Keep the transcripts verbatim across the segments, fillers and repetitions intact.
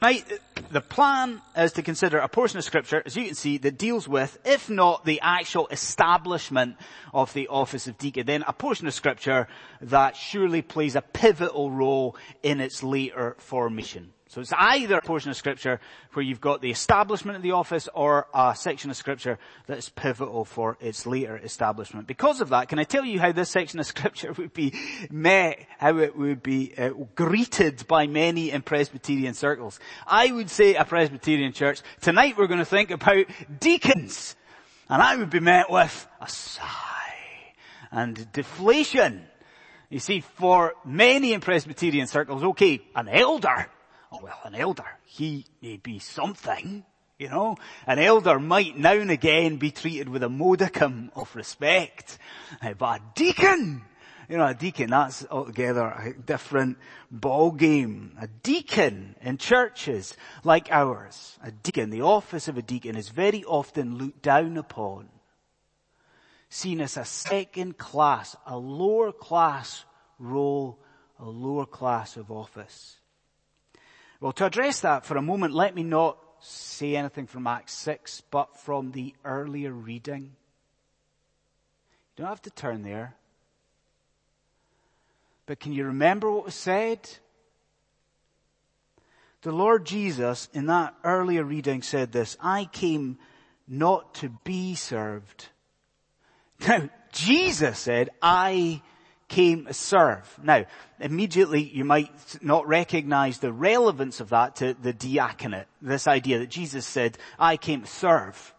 Now, the plan is to consider a portion of Scripture, as you can see, that deals with, if not the actual establishment of the office of deacon, then a portion of Scripture that surely plays a pivotal role in its later formation. So it's either a portion of Scripture where you've got the establishment of the office or a section of Scripture that is pivotal for its later establishment. Because of that, can I tell you how this section of Scripture would be met, how it would be uh, greeted by many in Presbyterian circles? I would say at a Presbyterian church, tonight we're going to think about deacons. And I would be met with a sigh and deflation. You see, for many in Presbyterian circles, okay, an elder... Oh, well, an elder, he may be something, you know. An elder might now and again be treated with a modicum of respect. But a deacon, you know, a deacon, that's altogether a different ball game. A deacon in churches like ours, a deacon, the office of a deacon is very often looked down upon, seen as a second class, a lower class role, a lower class of office. Well, to address that for a moment, let me not say anything from Acts six, but from the earlier reading. You don't have to turn there. But can you remember what was said? The Lord Jesus, in that earlier reading, said this, I came not to be served. Now, Jesus said, I came to serve. Now, immediately you might not recognize the relevance of that to the diaconate, this idea that Jesus said, I came to serve.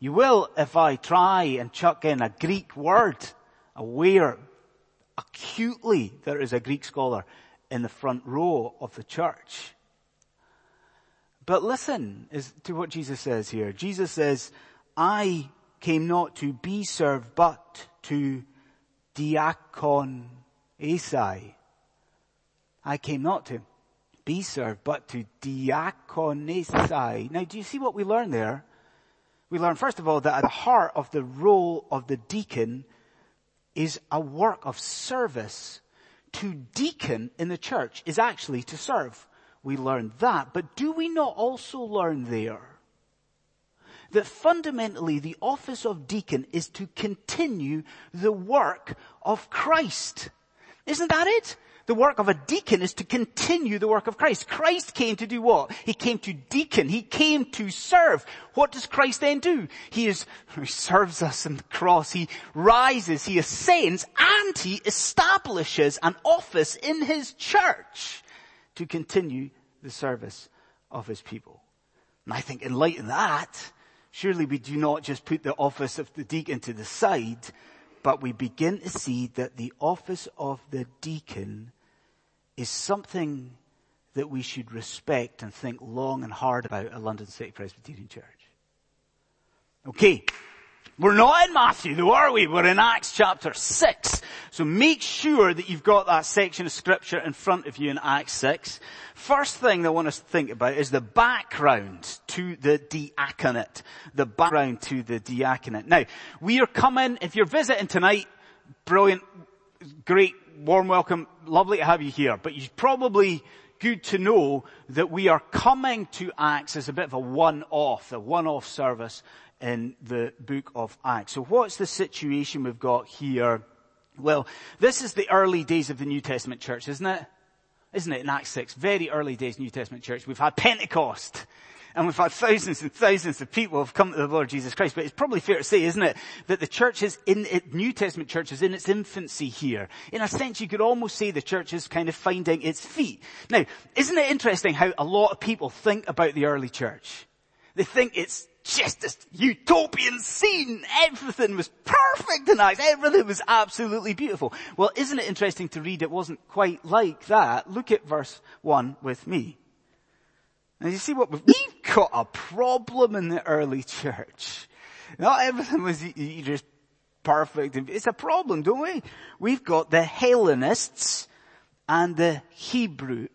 You will, if I try and chuck in a Greek word, aware acutely there is a Greek scholar in the front row of the church. But listen is to what Jesus says here. Jesus says, I came not to be served, but to diakon esai. I came not to be served, but to diakon esai. Now, do you see what we learn there? We learn, first of all, that at the heart of the role of the deacon is a work of service. To deacon in the church is actually to serve. We learn that. But do we not also learn there that fundamentally the office of deacon is to continue the work of Christ? Isn't that it? The work of a deacon is to continue the work of Christ. Christ came to do what? He came to deacon. He came to serve. What does Christ then do? He is, he serves us on the cross. He rises, he ascends, and he establishes an office in his church to continue the service of his people. And I think in light of that, surely we do not just put the office of the deacon to the side, but we begin to see that the office of the deacon is something that we should respect and think long and hard about at London City Presbyterian Church. Okay, we're not in Matthew though, are we? We're in Acts chapter six. So make sure that you've got that section of Scripture in front of you in Acts six. First thing I want us to think about is the background to the diaconate. The background to the diaconate. Now, we are coming, if you're visiting tonight, brilliant, great, warm welcome, lovely to have you here. But you probably... good to know that we are coming to Acts as a bit of a one-off, a one-off service in the book of Acts. So what's the situation we've got here? Well, this is the early days of the New Testament church, isn't it? Isn't it? In Acts six, very early days New Testament church. We've had Pentecost. And we've had thousands and thousands of people have come to the Lord Jesus Christ. But it's probably fair to say, isn't it, that the church is in, it, New Testament church is in its infancy here. In a sense, you could almost say the church is kind of finding its feet. Now, isn't it interesting how a lot of people think about the early church? They think it's just this utopian scene. Everything was perfect in Acts. Everything was absolutely beautiful. Well, isn't it interesting to read it wasn't quite like that? Look at verse one with me. And you see what, we've, we've got a problem in the early church. Not everything was just perfect. It's a problem, don't we? We've got the Hellenists and the Hebrews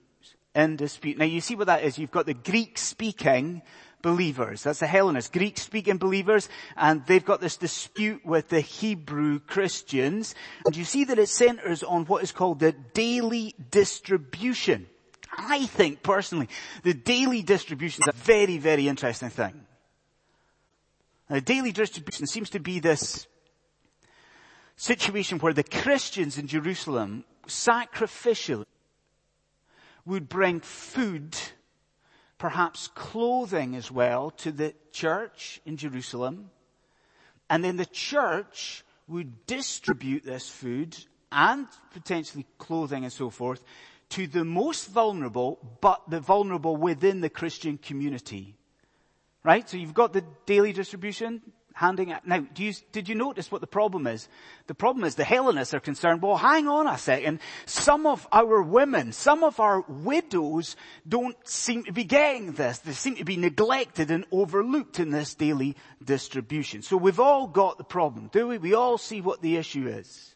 in dispute. Now you see what that is. You've got the Greek-speaking believers. That's the Hellenists, Greek-speaking believers. And they've got this dispute with the Hebrew Christians. And you see that it centers on what is called the daily distribution I think, personally, the daily distribution is a very, very interesting thing. The daily distribution seems to be this situation where the Christians in Jerusalem sacrificially would bring food, perhaps clothing as well, to the church in Jerusalem. And then the church would distribute this food and potentially clothing and so forth to the most vulnerable, but the vulnerable within the Christian community. Right? So you've got the daily distribution, handing out. Now, do you, did you notice what the problem is? The problem is the Hellenists are concerned, well, hang on a second, some of our women, some of our widows don't seem to be getting this. They seem to be neglected and overlooked in this daily distribution. So we've all got the problem, do we? We all see what the issue is.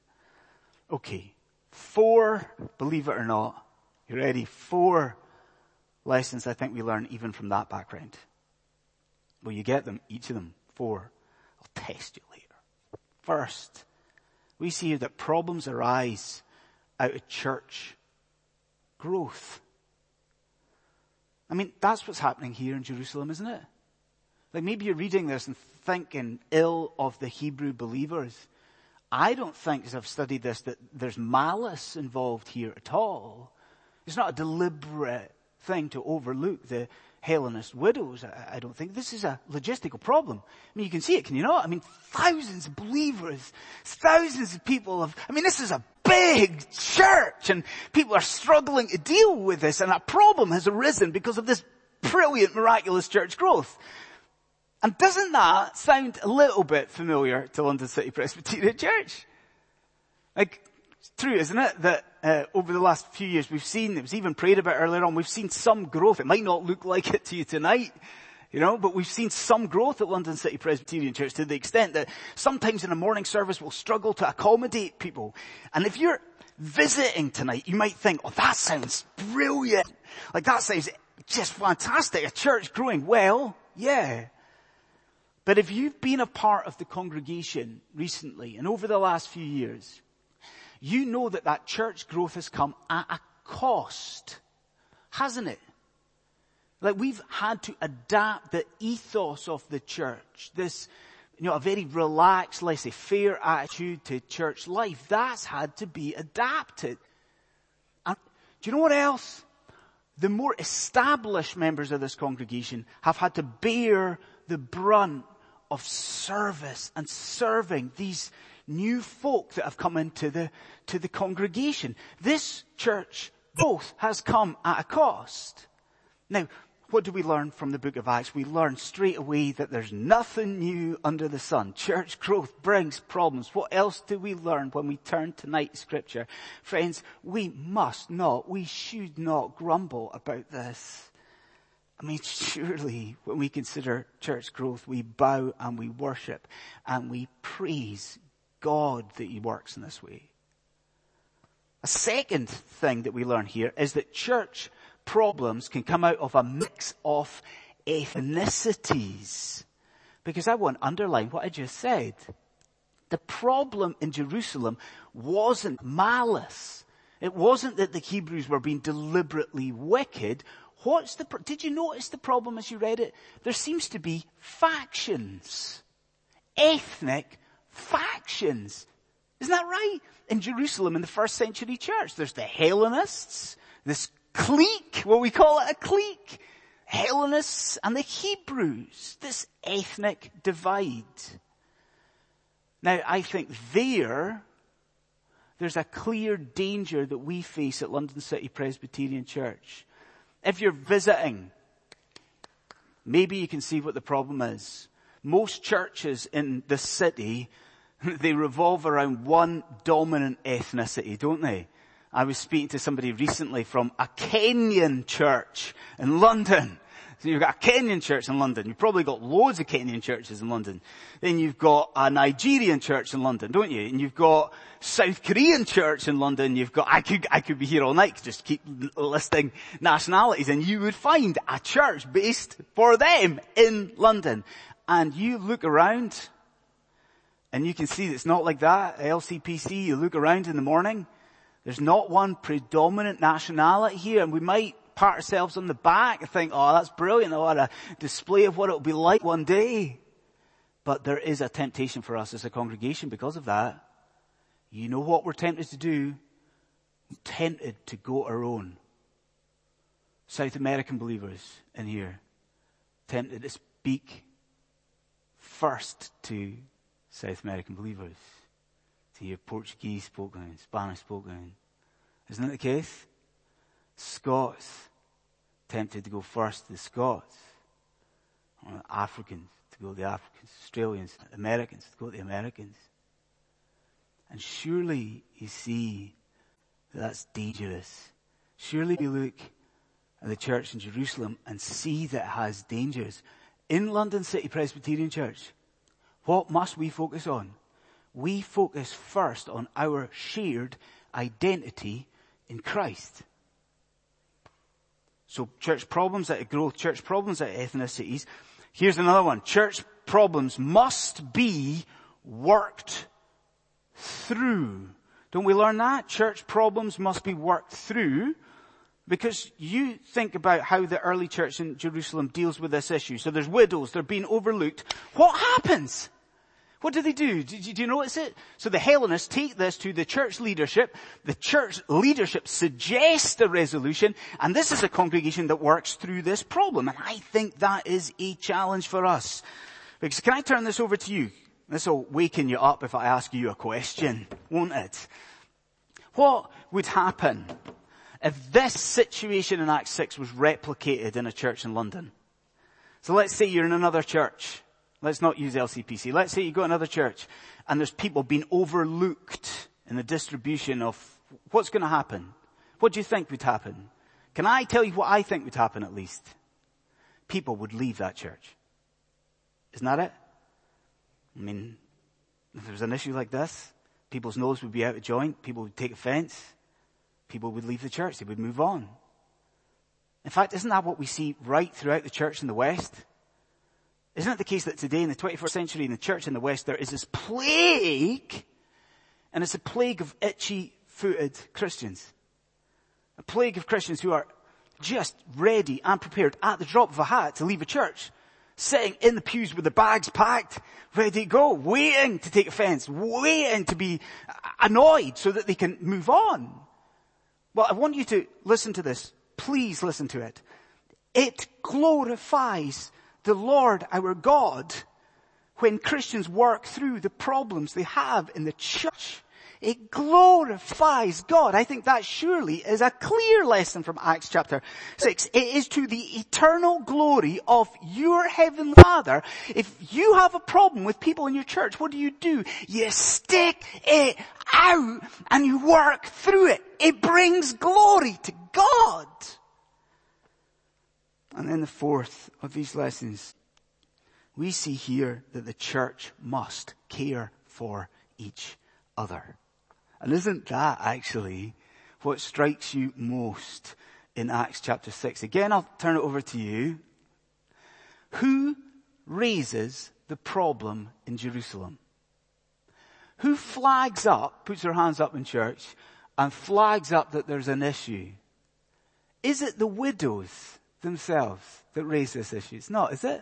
Okay. Four, believe it or not, you ready? Four lessons I think we learn even from that background. Well, you get them, each of them, four. I'll test you later. First, we see that problems arise out of church growth. I mean, that's what's happening here in Jerusalem, isn't it? Like, maybe you're reading this and thinking ill of the Hebrew believers. I don't think, as I've studied this, that there's malice involved here at all. It's not a deliberate thing to overlook the Hellenist widows, I, I don't think. This is a logistical problem. I mean, you can see it, can you not? I mean, thousands of believers, thousands of people have, I mean, this is a big church, and people are struggling to deal with this, and a problem has arisen because of this brilliant, miraculous church growth. And doesn't that sound a little bit familiar to London City Presbyterian Church? Like, it's true, isn't it, that uh, over the last few years we've seen, it was even prayed about earlier on, we've seen some growth. It might not look like it to you tonight, you know, but we've seen some growth at London City Presbyterian Church to the extent that sometimes in a morning service we'll struggle to accommodate people. And if you're visiting tonight, you might think, oh, that sounds brilliant. Like, that sounds just fantastic. A church growing. Well, yeah. But if you've been a part of the congregation recently and over the last few years, you know that that church growth has come at a cost, hasn't it? Like, we've had to adapt the ethos of the church, this, you know, a very relaxed, laissez-faire attitude to church life. That's had to be adapted. And do you know what else? The more established members of this congregation have had to bear the brunt of service and serving these new folk that have come into the, to the congregation. This church growth has come at a cost. Now, what do we learn from the book of Acts? We learn straight away that there's nothing new under the sun. Church growth brings problems. What else do we learn when we turn to tonight's scripture? Friends, we must not, we should not grumble about this. I mean, surely when we consider church growth, we bow and we worship and we praise God that He works in this way. A second thing that we learn here is that church problems can come out of a mix of ethnicities. Because I want to underline what I just said. The problem in Jerusalem wasn't malice. It wasn't that the Hebrews were being deliberately wicked. What's the, did you notice the problem as you read it? There seems to be factions. Ethnic factions. Isn't that right? In Jerusalem in the first century church, there's the Hellenists, this clique, well, we call it a clique. Hellenists and the Hebrews, this ethnic divide. Now, I think there, there's a clear danger that we face at London City Presbyterian Church. If you're visiting, maybe you can see what the problem is. Most churches in the city, they revolve around one dominant ethnicity, don't they? I was speaking to somebody recently from a Kenyan church in London. So you've got a Kenyan church in London. You've probably got loads of Kenyan churches in London. Then you've got a Nigerian church in London, don't you? And you've got South Korean church in London. You've got, I could, I could be here all night, just keep listing nationalities, and you would find a church based for them in London. And you look around and you can see it's not like that. L C P C, you look around in the morning. There's not one predominant nationality here, and we might pat ourselves on the back and think, oh, that's brilliant, or a display of what it will be like one day. But there is a temptation for us as a congregation because of that. You know what we're tempted to do? We're tempted to go our own. South American believers in here, tempted to speak first to South American believers, to hear Portuguese spoken, Spanish spoken. Isn't that the case? Scots, tempted to go first to the Scots, or Africans, to go to the Africans, Australians, Americans, to go to the Americans. And surely you see that that's dangerous. Surely we look at the church in Jerusalem and see that it has dangers. In London City Presbyterian Church, what must we focus on? We focus first on our shared identity in Christ. So church problems that grow, church problems at ethnicities. Here's another one. Church problems must be worked through. Don't we learn that? Church problems must be worked through. Because you think about how the early church in Jerusalem deals with this issue. So there's widows, they're being overlooked. What happens? What do they do? Do you notice it? So the Hellenists take this to the church leadership. The church leadership suggests a resolution, and this is a congregation that works through this problem. And I think that is a challenge for us. Because can I turn this over to you? This will waken you up if I ask you a question, won't it? What would happen if this situation in Acts six was replicated in a church in London? So let's say you're in another church. Let's not use L C P C. Let's say you go to another church and there's people being overlooked in the distribution of what's going to happen. What do you think would happen? Can I tell you what I think would happen at least? People would leave that church. Isn't that it? I mean, if there was an issue like this, people's nose would be out of joint. People would take offense. People would leave the church. They would move on. In fact, isn't that what we see right throughout the church in the West? Isn't it the case that today in the twenty-first century in the church in the West there is this plague, and it's a plague of itchy-footed Christians. A plague of Christians who are just ready and prepared at the drop of a hat to leave a church, sitting in the pews with their bags packed, ready to go, waiting to take offense, waiting to be annoyed so that they can move on. Well, I want you to listen to this. Please listen to it. It glorifies the Lord our God when Christians work through the problems they have in the church. It glorifies God. I think that surely is a clear lesson from Acts chapter six. It is to the eternal glory of your heavenly Father. If you have a problem with people in your church, what do you do? You stick it out and you work through it. It brings glory to God. And then the fourth of these lessons, we see here that the church must care for each other. And isn't that actually what strikes you most in Acts chapter six? Again, I'll turn it over to you. Who raises the problem in Jerusalem? Who flags up, puts their hands up in church, and flags up that there's an issue? Is it the widows themselves that raise this issue? It's not, is it?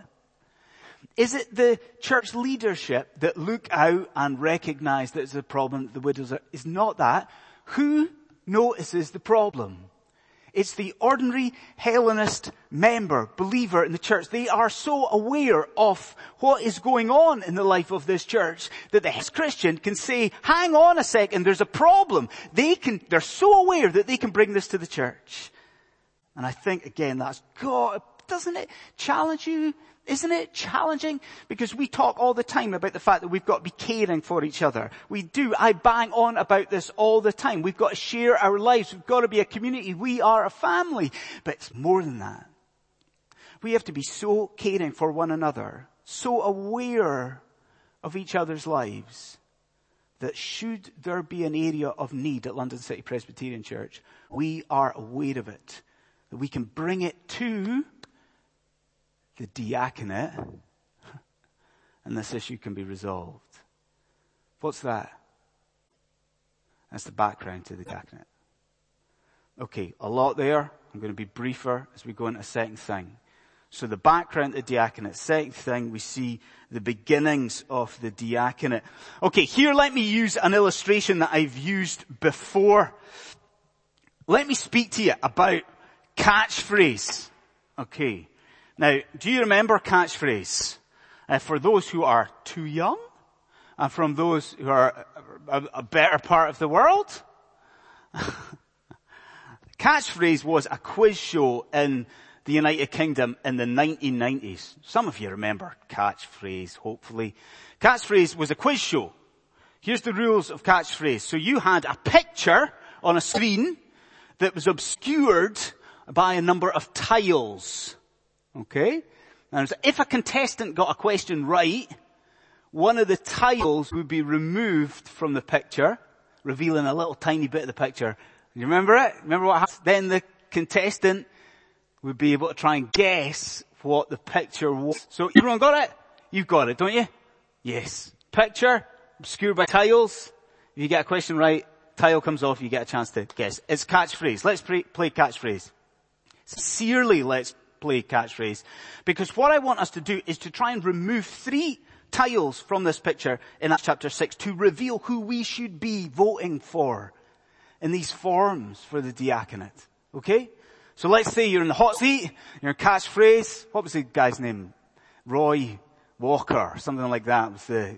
Is it the church leadership that look out and recognize that it's a problem that the widows are? It's not that. Who notices the problem? It's the ordinary Hellenist member, believer in the church. They are so aware of what is going on in the life of this church that the Christian can say, hang on a second, there's a problem. They can, they're so aware that they can bring this to the church. And I think again, that's God, doesn't it challenge you? Isn't it challenging? Because we talk all the time about the fact that we've got to be caring for each other. We do. I bang on about this all the time. We've got to share our lives. We've got to be a community. We are a family. But it's more than that. We have to be so caring for one another, so aware of each other's lives, that should there be an area of need at London City Presbyterian Church, we are aware of it. That we can bring it to the diaconate, and this issue can be resolved. What's that? That's the background to the diaconate. Okay, a lot there. I'm going to be briefer as we go into second thing. So the background to diaconate. Second thing, we see the beginnings of the diaconate. Okay, here let me use an illustration that I've used before. Let me speak to you about catchphrase. Okay. Now, do you remember catchphrase? Uh, for those who are too young, and from those who are a, a better part of the world, Catchphrase was a quiz show in the United Kingdom in the nineteen nineties. Some of you remember Catchphrase, hopefully. Catchphrase was a quiz show. Here's the rules of Catchphrase. So you had a picture on a screen that was obscured by a number of tiles. Okay? And if a contestant got a question right, one of the tiles would be removed from the picture, revealing a little tiny bit of the picture. You remember it? Remember what happened? Then the contestant would be able to try and guess what the picture was. So everyone got it? You've got it, don't you? Yes. Picture, obscured by tiles. If you get a question right, tile comes off, you get a chance to guess. It's catchphrase. Let's play catchphrase. Sincerely, let's play catchphrase. Because what I want us to do is to try and remove three tiles from this picture in Acts chapter six to reveal who we should be voting for in these forms for the diaconate. Okay? So let's say you're in the hot seat, you're in catchphrase. What was the guy's name? Roy Walker, something like that. Was the,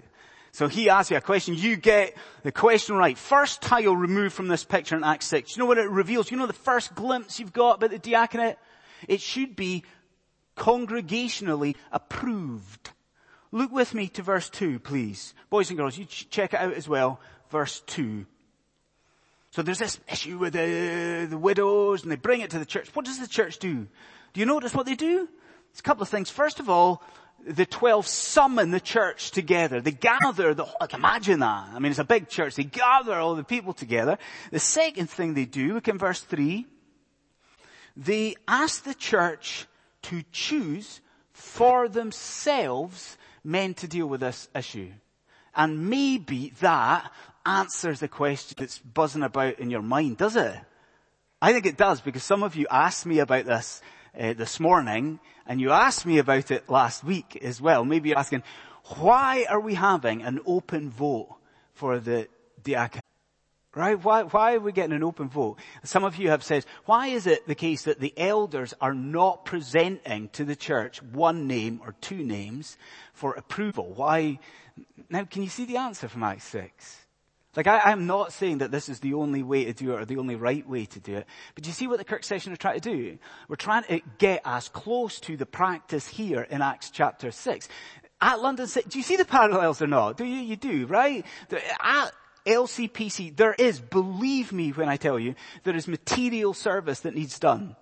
so he asks you a question, you get the question right. First tile removed from this picture in Acts six. You know what it reveals? You know the first glimpse you've got about the diaconate? It should be congregationally approved. Look with me to verse two, please. Boys and girls, you ch- check it out as well. Verse two. So there's this issue with the, the widows, and they bring it to the church. What does the church do? Do you notice what they do? It's a couple of things. First of all, the twelve summon the church together. They gather the, like, imagine that. I mean, it's a big church. They gather all the people together. The second thing they do, look in verse three. They ask the church to choose for themselves men to deal with this issue. And maybe that answers the question that's buzzing about in your mind, does it? I think it does, because some of you asked me about this uh, this morning, and you asked me about it last week as well. Maybe you're asking, why are we having an open vote for the diaconate? Right? Why, why are we getting an open vote? Some of you have said, why is it the case that the elders are not presenting to the church one name or two names for approval? Why? Now, can you see the answer from Acts six? Like, I, I'm not saying that this is the only way to do it or the only right way to do it. But you see what the Kirk Session are trying to do? We're trying to get as close to the practice here in Acts chapter six. At London City, do you see the parallels or not? Do you? You do, right? At L C P C, there is, believe me when I tell you, there is material service that needs done.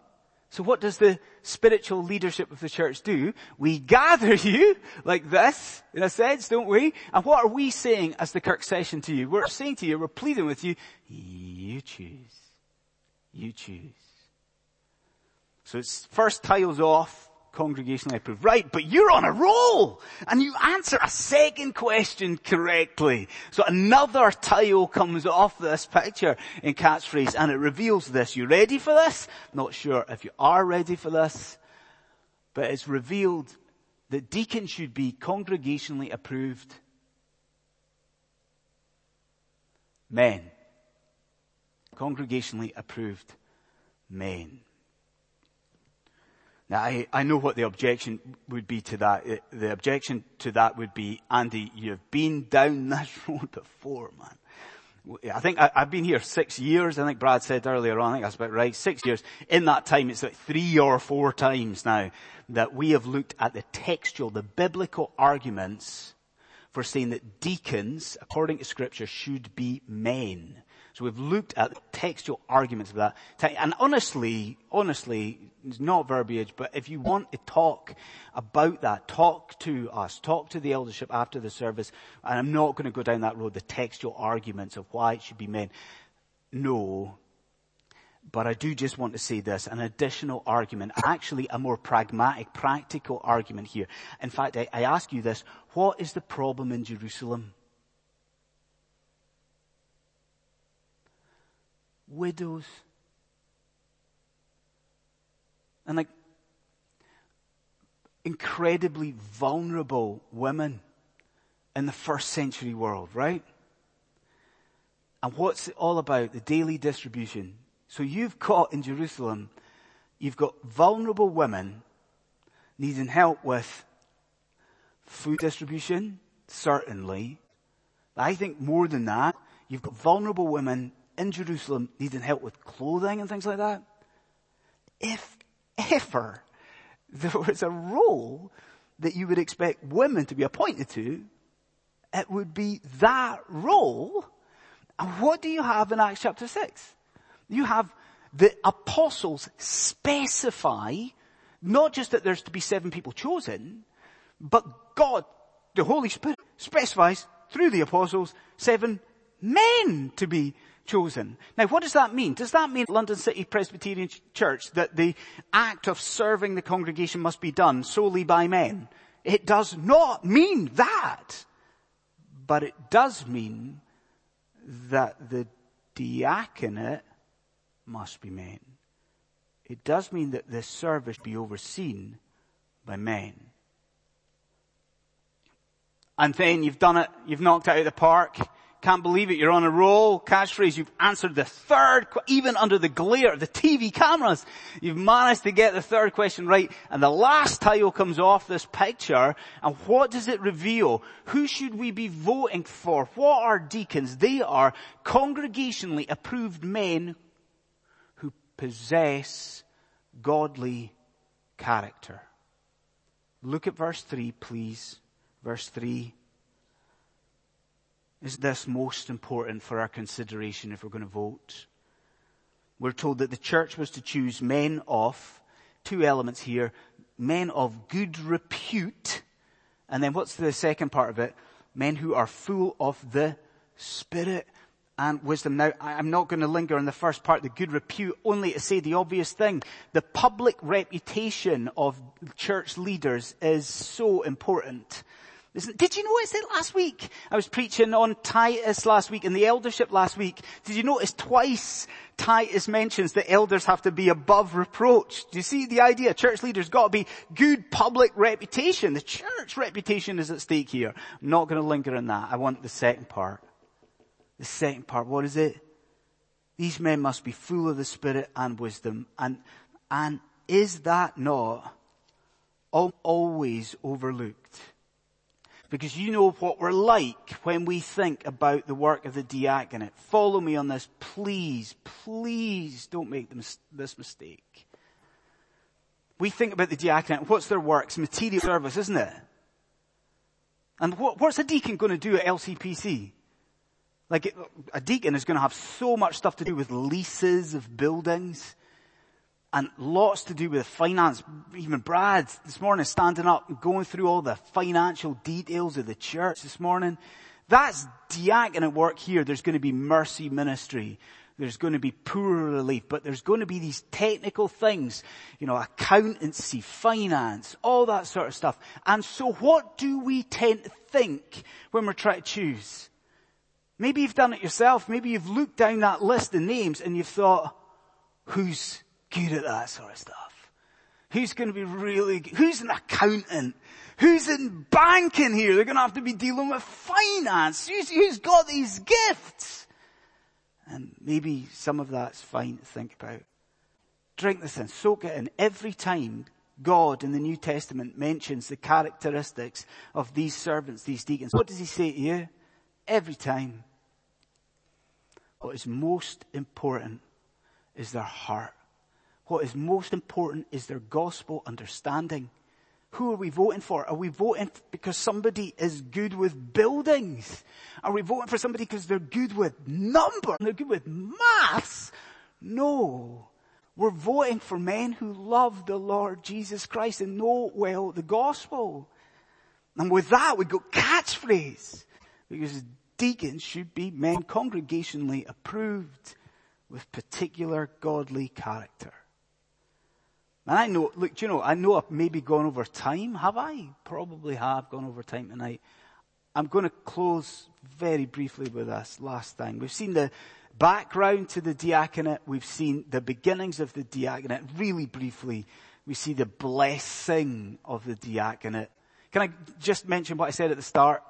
So what does the spiritual leadership of the church do? We gather you like this, in a sense, don't we? And what are we saying as the Kirk Session to you? We're saying to you, we're pleading with you, you choose. You choose. So it's first tiles off, congregationally approved. Right, but you're on a roll! And you answer a second question correctly. So another tile comes off this picture in catchphrase, and it reveals this. You ready for this? Not sure if you are ready for this, but it's revealed that deacons should be congregationally approved men. Congregationally approved men. Now, I, I know what the objection would be to that. The objection to that would be, Andy, you've been down this road before, man. I think I, I've been here six years. I think Brad said earlier on, I think that's about right, six years. In that time, it's like three or four times now that we have looked at the textual, the biblical arguments for saying that deacons, according to Scripture, should be men. So we've looked at the textual arguments of that. And honestly, honestly, it's not verbiage, but if you want to talk about that, talk to us, talk to the eldership after the service. And I'm not going to go down that road, the textual arguments of why it should be men. No. But I do just want to say this, an additional argument, actually a more pragmatic, practical argument here. In fact, I, I ask you this, what is the problem in Jerusalem? Widows. and like incredibly vulnerable women in the first century world, right? And what's it all about? The daily distribution. So you've got in Jerusalem, you've got vulnerable women needing help with food distribution, certainly. But I think more than that, you've got vulnerable women in Jerusalem needing help with clothing and things like that. If ever there was a role that you would expect women to be appointed to, it would be that role. And what do you have in Acts chapter six? You have the apostles specify not just that there's to be seven people chosen, but God, the Holy Spirit, specifies through the apostles seven men to be chosen. Now, what does that mean? Does that mean London City Presbyterian Church that the act of serving the congregation must be done solely by men? It does not mean that. But it does mean that the diaconate must be men. It does mean that this service be overseen by men. And then you've done it. You've knocked it out of the park. Can't believe it. You're on a roll. Catchphrase. You've answered the third, even under the glare of the T V cameras. You've managed to get the third question right. And the last title comes off this picture. And what does it reveal? Who should we be voting for? What are deacons? They are congregationally approved men who possess godly character. Look at verse three, please. Verse three. Is this most important for our consideration if we're going to vote? We're told that the church was to choose men of, two elements here, men of good repute. And then what's the second part of it? Men who are full of the Spirit and wisdom. Now, I'm not going to linger on the first part, the good repute, only to say the obvious thing. The public reputation of church leaders is so important. Did you notice it last week? I was preaching on Titus last week and the eldership last week. Did you notice twice Titus mentions that elders have to be above reproach? Do you see the idea? Church leaders got to be good public reputation. The church reputation is at stake here. I'm not going to linger on that. I want the second part. The second part, what is it? These men must be full of the Spirit and wisdom. And, and is that not always overlooked? Because you know what we're like when we think about the work of the diaconate. Follow me on this. Please, please don't make this mistake. We think about the diaconate. What's their work? It's material service, isn't it? And what, what's a deacon going to do at L C P C? Like it, a deacon is going to have so much stuff to do with leases of buildings. And lots to do with finance. Even Brad this morning standing up and going through all the financial details of the church this morning. That's diaconate work here. There's going to be mercy ministry. There's going to be poor relief. But there's going to be these technical things. You know, accountancy, finance, all that sort of stuff. And so what do we tend to think when we're trying to choose? Maybe you've done it yourself. Maybe you've looked down that list of names and you've thought, who's good at that sort of stuff? Who's going to be really good? Who's an accountant? Who's in banking here? They're going to have to be dealing with finance. Who's, who's got these gifts? And maybe some of that's fine to think about. Drink this in, soak it in. Every time God in the New Testament mentions the characteristics of these servants, these deacons, what does he say to you? Every time. What is most important is their heart. What is most important is their gospel understanding. Who are we voting for? Are we voting because somebody is good with buildings? Are we voting for somebody because they're good with number? They're good with maths? No. We're voting for men who love the Lord Jesus Christ and know well the gospel. And with that, we go catchphrase. Because deacons should be men congregationally approved with particular godly character. And I know, look, do you know, I know I've maybe gone over time. Have I? Probably have gone over time tonight. I'm going to close very briefly with this last thing. We've seen the background to the diaconate. We've seen the beginnings of the diaconate really briefly. we see the blessing of the diaconate. Can I just mention what I said at the start?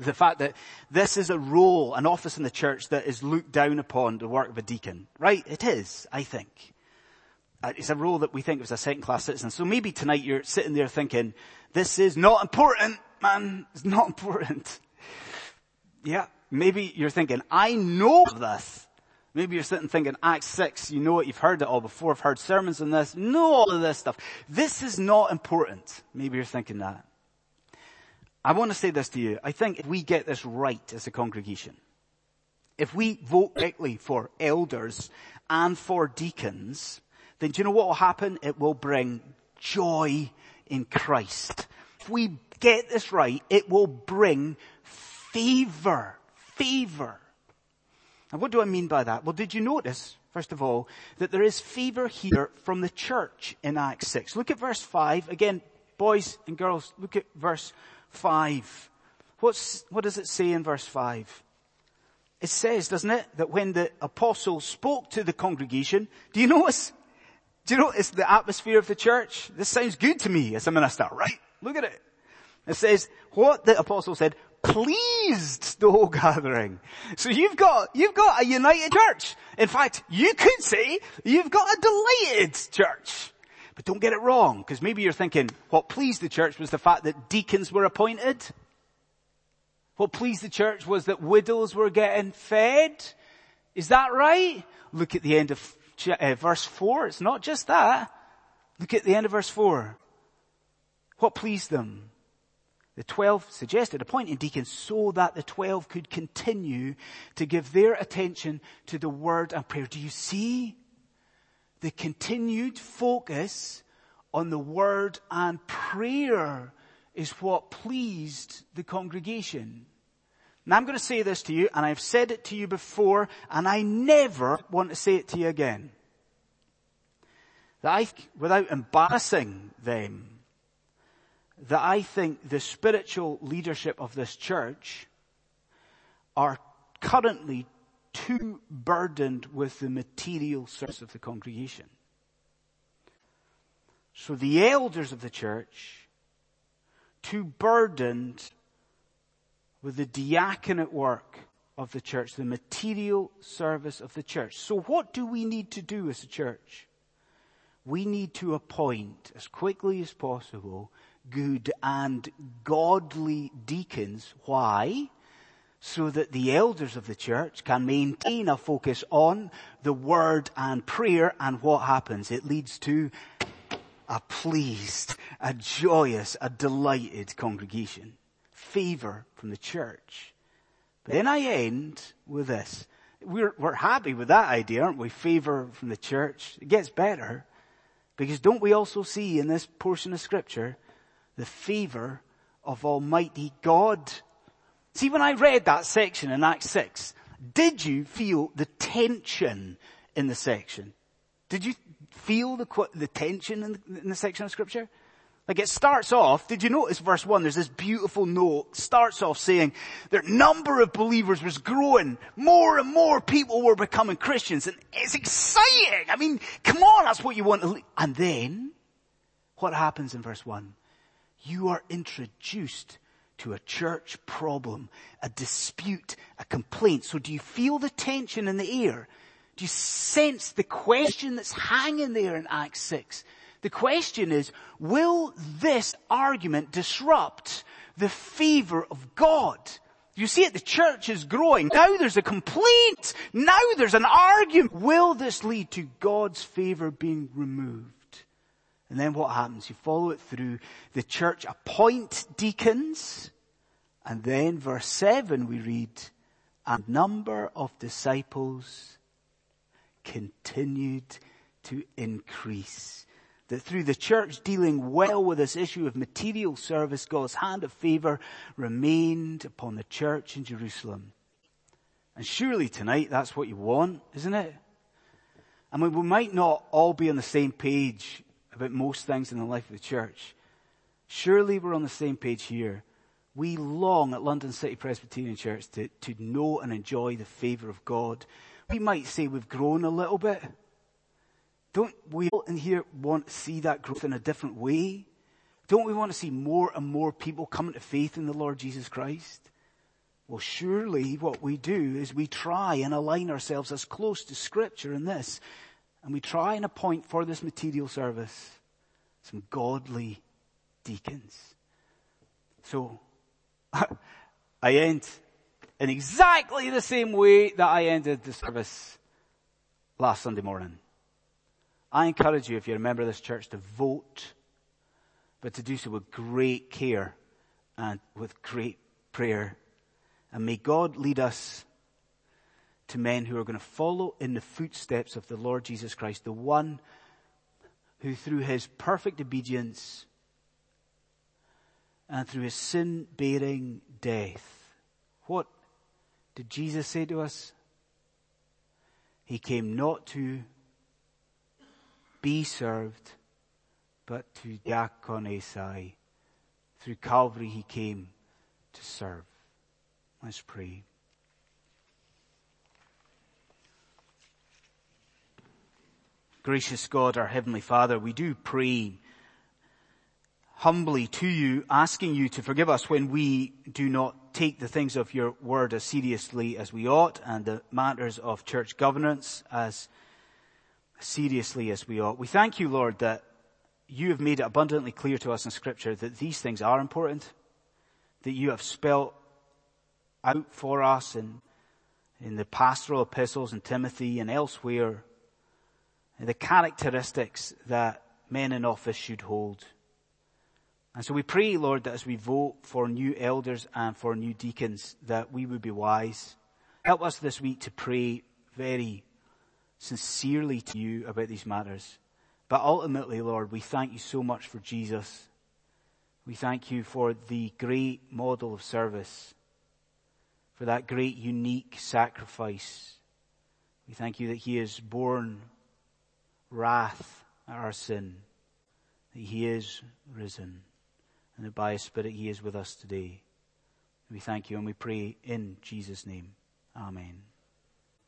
The fact that this is a role, an office in the church that is looked down upon, the work of a deacon. Right? It is, I think. It's a role that we think is a second-class citizen. So maybe tonight you're sitting there thinking, this is not important, man. It's not important. Yeah. Maybe you're thinking, I know this. Maybe you're sitting thinking, Acts six, you know it, you've heard it all before, I've heard sermons on this, know all of this stuff. This is not important. Maybe you're thinking that. I want to say this to you. I think if we get this right as a congregation, if we vote correctly for elders and for deacons, then do you know what will happen? It will bring joy in Christ. If we get this right, it will bring favor, favor. And what do I mean by that? Well, did you notice, first of all, that there is favor here from the church in Acts six? Look at verse five. Again, boys and girls, look at verse five. What's, what does it say in verse five? It says, doesn't it, that when the apostle spoke to the congregation, do you notice? Do you notice the atmosphere of the church? This sounds good to me as a minister, right? Look at it. It says, what the apostle said pleased the whole gathering. So you've got, you've got a united church. In fact, you could say you've got a delighted church. But don't get it wrong, because maybe you're thinking what pleased the church was the fact that deacons were appointed. What pleased the church was that widows were getting fed. Is that right? Look at the end of uh, verse four. It's not just that. Look at the end of verse four. What pleased them? The twelve suggested appointing deacons so that the twelve could continue to give their attention to the word and prayer. Do you see the continued focus on the word and prayer is what pleased the congregation? Now I'm going to say this to you, and I've said it to you before, and I never want to say it to you again. That I, without embarrassing them, that I think the spiritual leadership of this church are currently too burdened with the material service of the congregation. So the elders of the church, too burdened with the diaconate work of the church, the material service of the church. So what do we need to do as a church? We need to appoint, as quickly as possible, good and godly deacons. Why? So that the elders of the church can maintain a focus on the word and prayer, and what happens? It leads to a pleased, a joyous, a delighted congregation. Favor from the church. But then I end with this. We're, we're happy with that idea, aren't we? Favor from the church. It gets better. Because don't we also see in this portion of scripture the favor of Almighty God? See, when I read that section in Acts six, did you feel the tension in the section? Did you feel the the tension in the, in the section of scripture? Like it starts off, did you notice verse one, there's this beautiful note, starts off saying their number of believers was growing, more and more people were becoming Christians, and it's exciting. I mean, come on, that's what you want to le- And then, what happens in verse one? You are introduced to a church problem, a dispute, a complaint. So do you feel the tension in the air? Do you sense the question that's hanging there in Acts six? The question is, will this argument disrupt the favor of God? You see it, the church is growing. Now there's a complaint. Now there's an argument. Will this lead to God's favor being removed? And then what happens? You follow it through. The church appoint deacons. And then verse seven we read, and number of disciples continued to increase. That through the church dealing well with this issue of material service, God's hand of favor remained upon the church in Jerusalem. And surely tonight that's what you want, isn't it? I mean, we might not all be on the same page about most things in the life of the church. Surely we're on the same page here. We long at London City Presbyterian Church to, to know and enjoy the favor of God. We might say we've grown a little bit. Don't we all in here want to see that growth in a different way? Don't we want to see more and more people coming to faith in the Lord Jesus Christ? Well, surely what we do is we try and align ourselves as close to Scripture in this, and we try and appoint for this material service some godly deacons. So, I end in exactly the same way that I ended the service last Sunday morning. I encourage you, if you're a member of this church, to vote, but to do so with great care and with great prayer. And may God lead us to men who are going to follow in the footsteps of the Lord Jesus Christ, the one who through his perfect obedience and through his sin-bearing death. What did Jesus say to us? He came not to be served, but to diakonesai. Through Calvary he came to serve. Let's pray. Gracious God, our Heavenly Father, we do pray humbly to you, asking you to forgive us when we do not take the things of your word as seriously as we ought, and the matters of church governance as seriously as we ought. We thank you, Lord, that you have made it abundantly clear to us in Scripture that these things are important, that you have spelt out for us in, in the pastoral epistles and Timothy and elsewhere, and the characteristics that men in office should hold. And so we pray, Lord, that as we vote for new elders and for new deacons, that we would be wise. Help us this week to pray very sincerely to you about these matters. But ultimately, Lord, we thank you so much for Jesus. We thank you for the great model of service, for that great, unique sacrifice. We thank you that he has borne wrath at our sin, that he is risen, and that by his Spirit he is with us today. We thank you and we pray in Jesus' name. Amen.